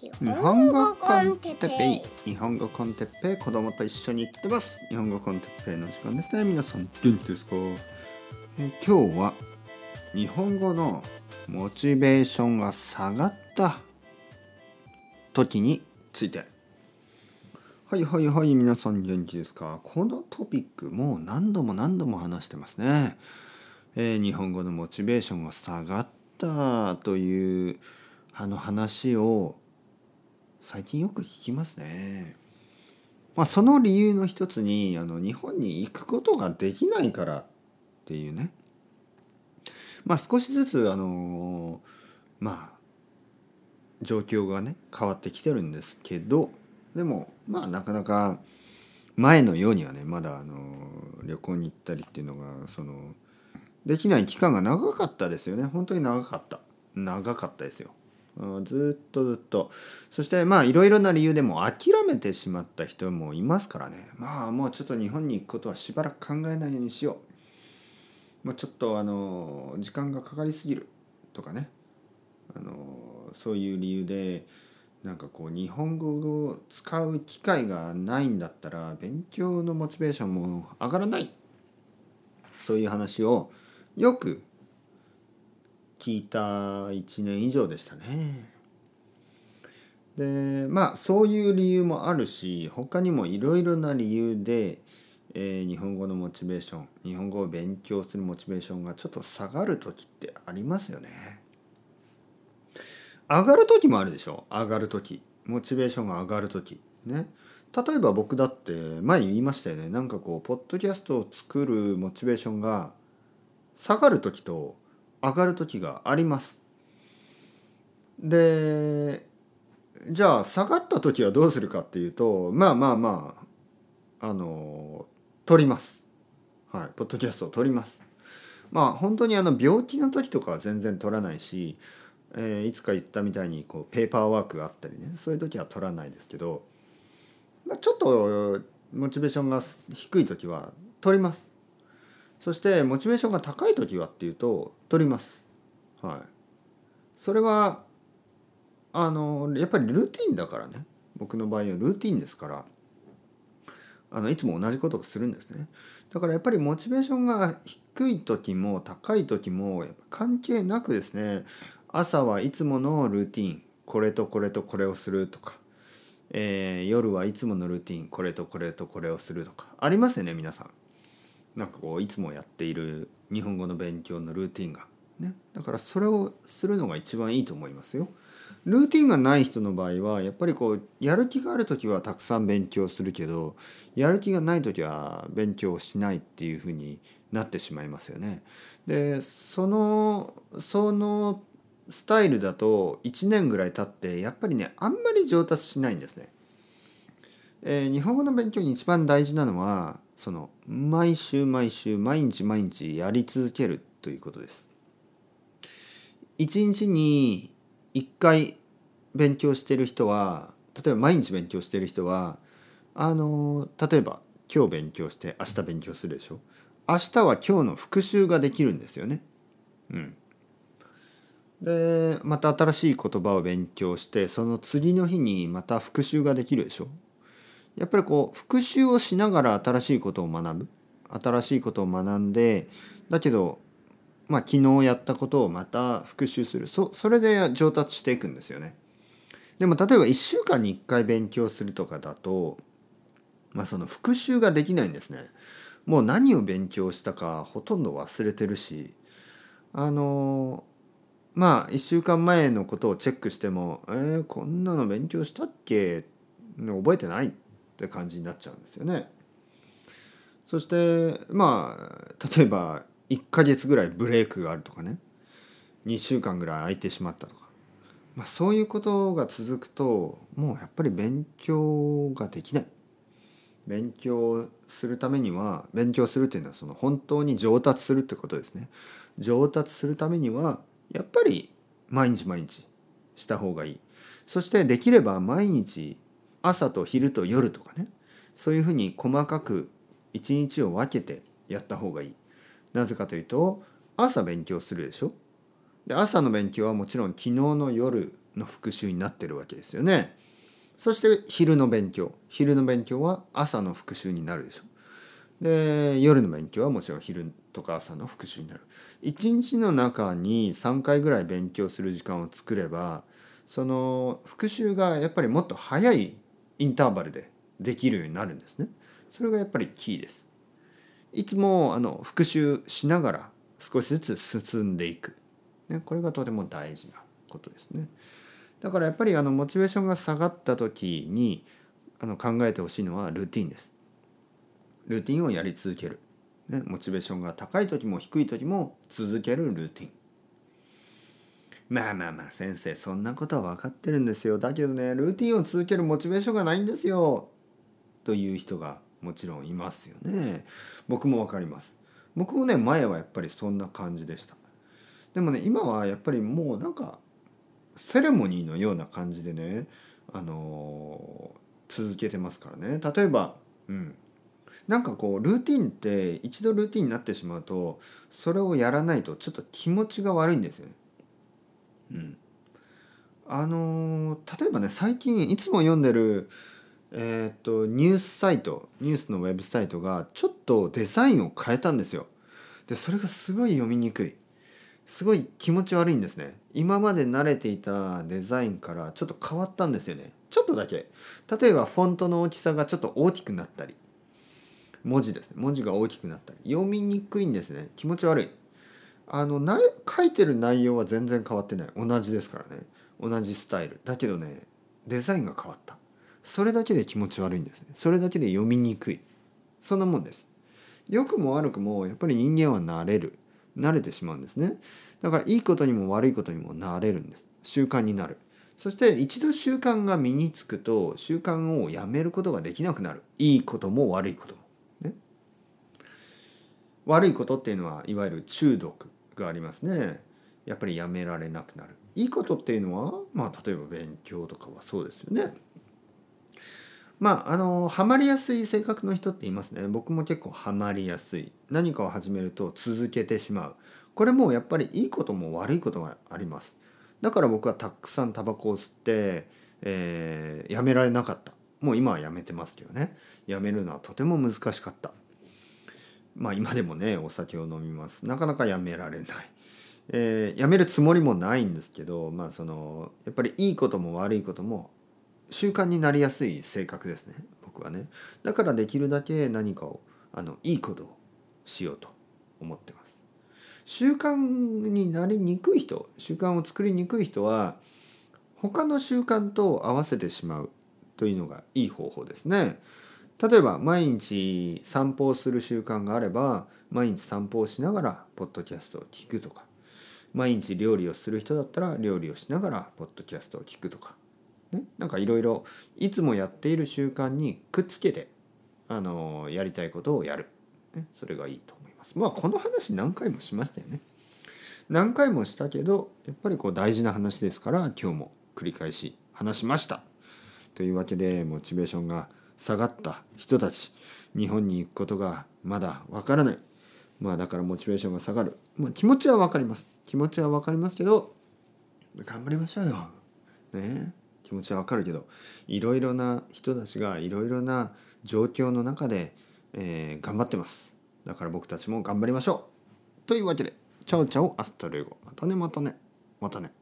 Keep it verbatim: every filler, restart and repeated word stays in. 日本語コンテッペイ、日本語コンテッペイ、子供と一緒に行ってます。日本語コンテッペイの時間ですね。皆さん元気ですか？え今日は日本語のモチベーションが下がった時について。はいはいはい、皆さん元気ですか？このトピックもう何度も何度も話してますね、えー、日本語のモチベーションが下がったというあの話を最近よく聞きますね。まあ、その理由の一つにあの日本に行くことができないからっていうね。まあ、少しずつあのまあ状況がね変わってきてるんですけど、でもまあなかなか前のようにはねまだあの旅行に行ったりっていうのがそのできない期間が長かったですよね。本当に長かった長かったですよ。ずっとずっとそしてまあいろいろな理由でも諦めてしまった人もいますからね。まあもうちょっと日本に行くことはしばらく考えないようにしよう、まあ、ちょっとあの時間がかかりすぎるとかね、あのそういう理由でなんかこう日本語を使う機会がないんだったら勉強のモチベーションも上がらない、そういう話をよく聞いたいちねん以上でしたね。で、まあそういう理由もあるし、他にもいろいろな理由で、えー、日本語のモチベーション、日本語を勉強するモチベーションがちょっと下がる時ってありますよね。上がる時もあるでしょ。上がる時、モチベーションが上がる時ね。例えば僕だって前言いましたよね。なんかこうポッドキャストを作るモチベーションが下がる時と上がる時があります。で、じゃあ下がった時はどうするかっていうと、まあまあまああの撮ります。はい、ポッドキャストを撮ります。まあ本当にあの病気の時とかは全然撮らないし、えー、いつか言ったみたいにこうペーパーワークがあったりね、そういう時は撮らないですけど、まあ、ちょっとモチベーションが低い時は撮ります。そしてモチベーションが高いときはっていうと取ります。はい。それはあのやっぱりルーティンだからね。僕の場合はルーティンですから、あのいつも同じことをするんですね。だからやっぱりモチベーションが低いときも高いときもやっぱ関係なくですね。朝はいつものルーティン、これとこれとこれをするとか、えー、夜はいつものルーティン、これとこれとこれをするとかありますよね、皆さん。なんかこういつもやっている日本語の勉強のルーティンがね、だからそれをするのが一番いいと思いますよ。ルーティンがない人の場合はやっぱりこうやる気がある時はたくさん勉強するけど、やる気がない時は勉強しないっていう風になってしまいますよね。で、そのそのスタイルだといちねんぐらい経ってやっぱりねあんまり上達しないんですね。えー、日本語の勉強に一番大事なのはその毎週毎週毎日毎日やり続けるということです。いちにちにいっかい勉強してる人は、例えば毎日勉強してる人はあの例えば今日勉強して明日勉強するでしょ。明日は今日の復習ができるんですよね。うん。でまた新しい言葉を勉強してその次の日にまた復習ができるでしょ。やっぱりこう復習をしながら新しいことを学ぶ、新しいことを学んで、だけど、まあ、昨日やったことをまた復習する、 そ, それで上達していくんですよね。でも例えばいっしゅうかんにいっかい勉強するとかだと、まあ、その復習ができないんですね。もう何を勉強したかほとんど忘れてるし、あのまあいっしゅうかんまえのことをチェックしてもえー、こんなの勉強したっけ、覚えてないって感じになっちゃうんですよね。そしてまあ例えばいっかげつぐらいブレイクがあるとかね、にしゅうかんぐらい空いてしまったとか、まあ、そういうことが続くともうやっぱり勉強ができない。勉強するためには、勉強するっていうのはその本当に上達するってことですね。上達するためにはやっぱり毎日毎日した方がいい。そしてできれば毎日朝と昼と夜とかね、そういうふうに細かく一日を分けてやった方がいい。なぜかというと朝勉強するでしょ。で朝の勉強はもちろん昨日の夜の復習になってるわけですよね。そして昼の勉強、昼の勉強は朝の復習になるでしょ。で、夜の勉強はもちろん昼とか朝の復習になる。一日の中にさんかいぐらい勉強する時間を作れば、その復習がやっぱりもっと早いインターバルでできるようになるんですね。それがやっぱりキーです。いつもあの復習しながら少しずつ進んでいく、ね、これがとても大事なことですね。だからやっぱりあのモチベーションが下がった時にあの考えてほしいのはルーティンです。ルーティンをやり続ける、ね、モチベーションが高い時も低い時も続けるルーティン。まあまあまあ先生、そんなことは分かってるんですよ。だけどね、ルーティンを続けるモチベーションがないんですよという人がもちろんいますよね。僕も分かります。僕もね、前はやっぱりそんな感じでした。でもね、今はやっぱりもうなんかセレモニーのような感じでね、あのー、続けてますからね。例えば、うん、なんかこうルーティンって一度ルーティンになってしまうと、それをやらないとちょっと気持ちが悪いんですよね。うん、あのー、例えばね、最近いつも読んでる、えー、っとニュースサイトニュースのウェブサイトがちょっとデザインを変えたんですよ。でそれがすごい読みにくい、すごい気持ち悪いんですね。今まで慣れていたデザインからちょっと変わったんですよね。ちょっとだけ。例えばフォントの大きさがちょっと大きくなったり、文字ですね、文字が大きくなったり、読みにくいんですね。気持ち悪い。あのな書いてる内容は全然変わってない、同じですからね、同じスタイルだけどね、デザインが変わった。それだけで気持ち悪いんですね。それだけで読みにくい。そんなもんです。良くも悪くもやっぱり人間は慣れる慣れてしまうんですね。だからいいことにも悪いことにも慣れるんです。習慣になる。そして一度習慣が身につくと、習慣をやめることができなくなる。いいことも悪いこともね。悪いことっていうのはいわゆる中毒がありますね。やっぱりやめられなくなる。いいことっていうのは、まあ例えば勉強とかはそうですよね。まああのハマりやすい性格の人っていますね。僕も結構ハマりやすい。何かを始めると続けてしまう。これもやっぱりいいことも悪いことがあります。だから僕はたくさんタバコを吸って、えー、やめられなかった。もう今はやめてますけどね。やめるのはとても難しかった。まあ今でもね、お酒を飲みます。なかなかやめられない。えー、やめるつもりもないんですけど、まあそのやっぱりいいことも悪いことも習慣になりやすい性格ですね、僕はね。だからできるだけ何かをあのいいことをしようと思ってます。習慣になりにくい人、習慣を作りにくい人は他の習慣と合わせてしまうというのがいい方法ですね。例えば毎日散歩をする習慣があれば、毎日散歩をしながらポッドキャストを聞くとか、毎日料理をする人だったら料理をしながらポッドキャストを聞くとかね、なんかいろいろいつもやっている習慣にくっつけて、あのやりたいことをやる、ね、それがいいと思います。まあこの話何回もしましたよね。何回もしたけどやっぱりこう大事な話ですから、今日も繰り返し話しました。というわけで、モチベーションが下がった人たち、日本に行くことがまだわからない。まあだからモチベーションが下がる、まあ、気持ちはわかります。気持ちはわかりますけど、頑張りましょうよね。気持ちはわかるけど、いろいろな人たちがいろいろな状況の中で、えー、頑張ってます。だから僕たちも頑張りましょう。というわけで、チャオチャオ、アスタルエゴ、またねまたねまたね。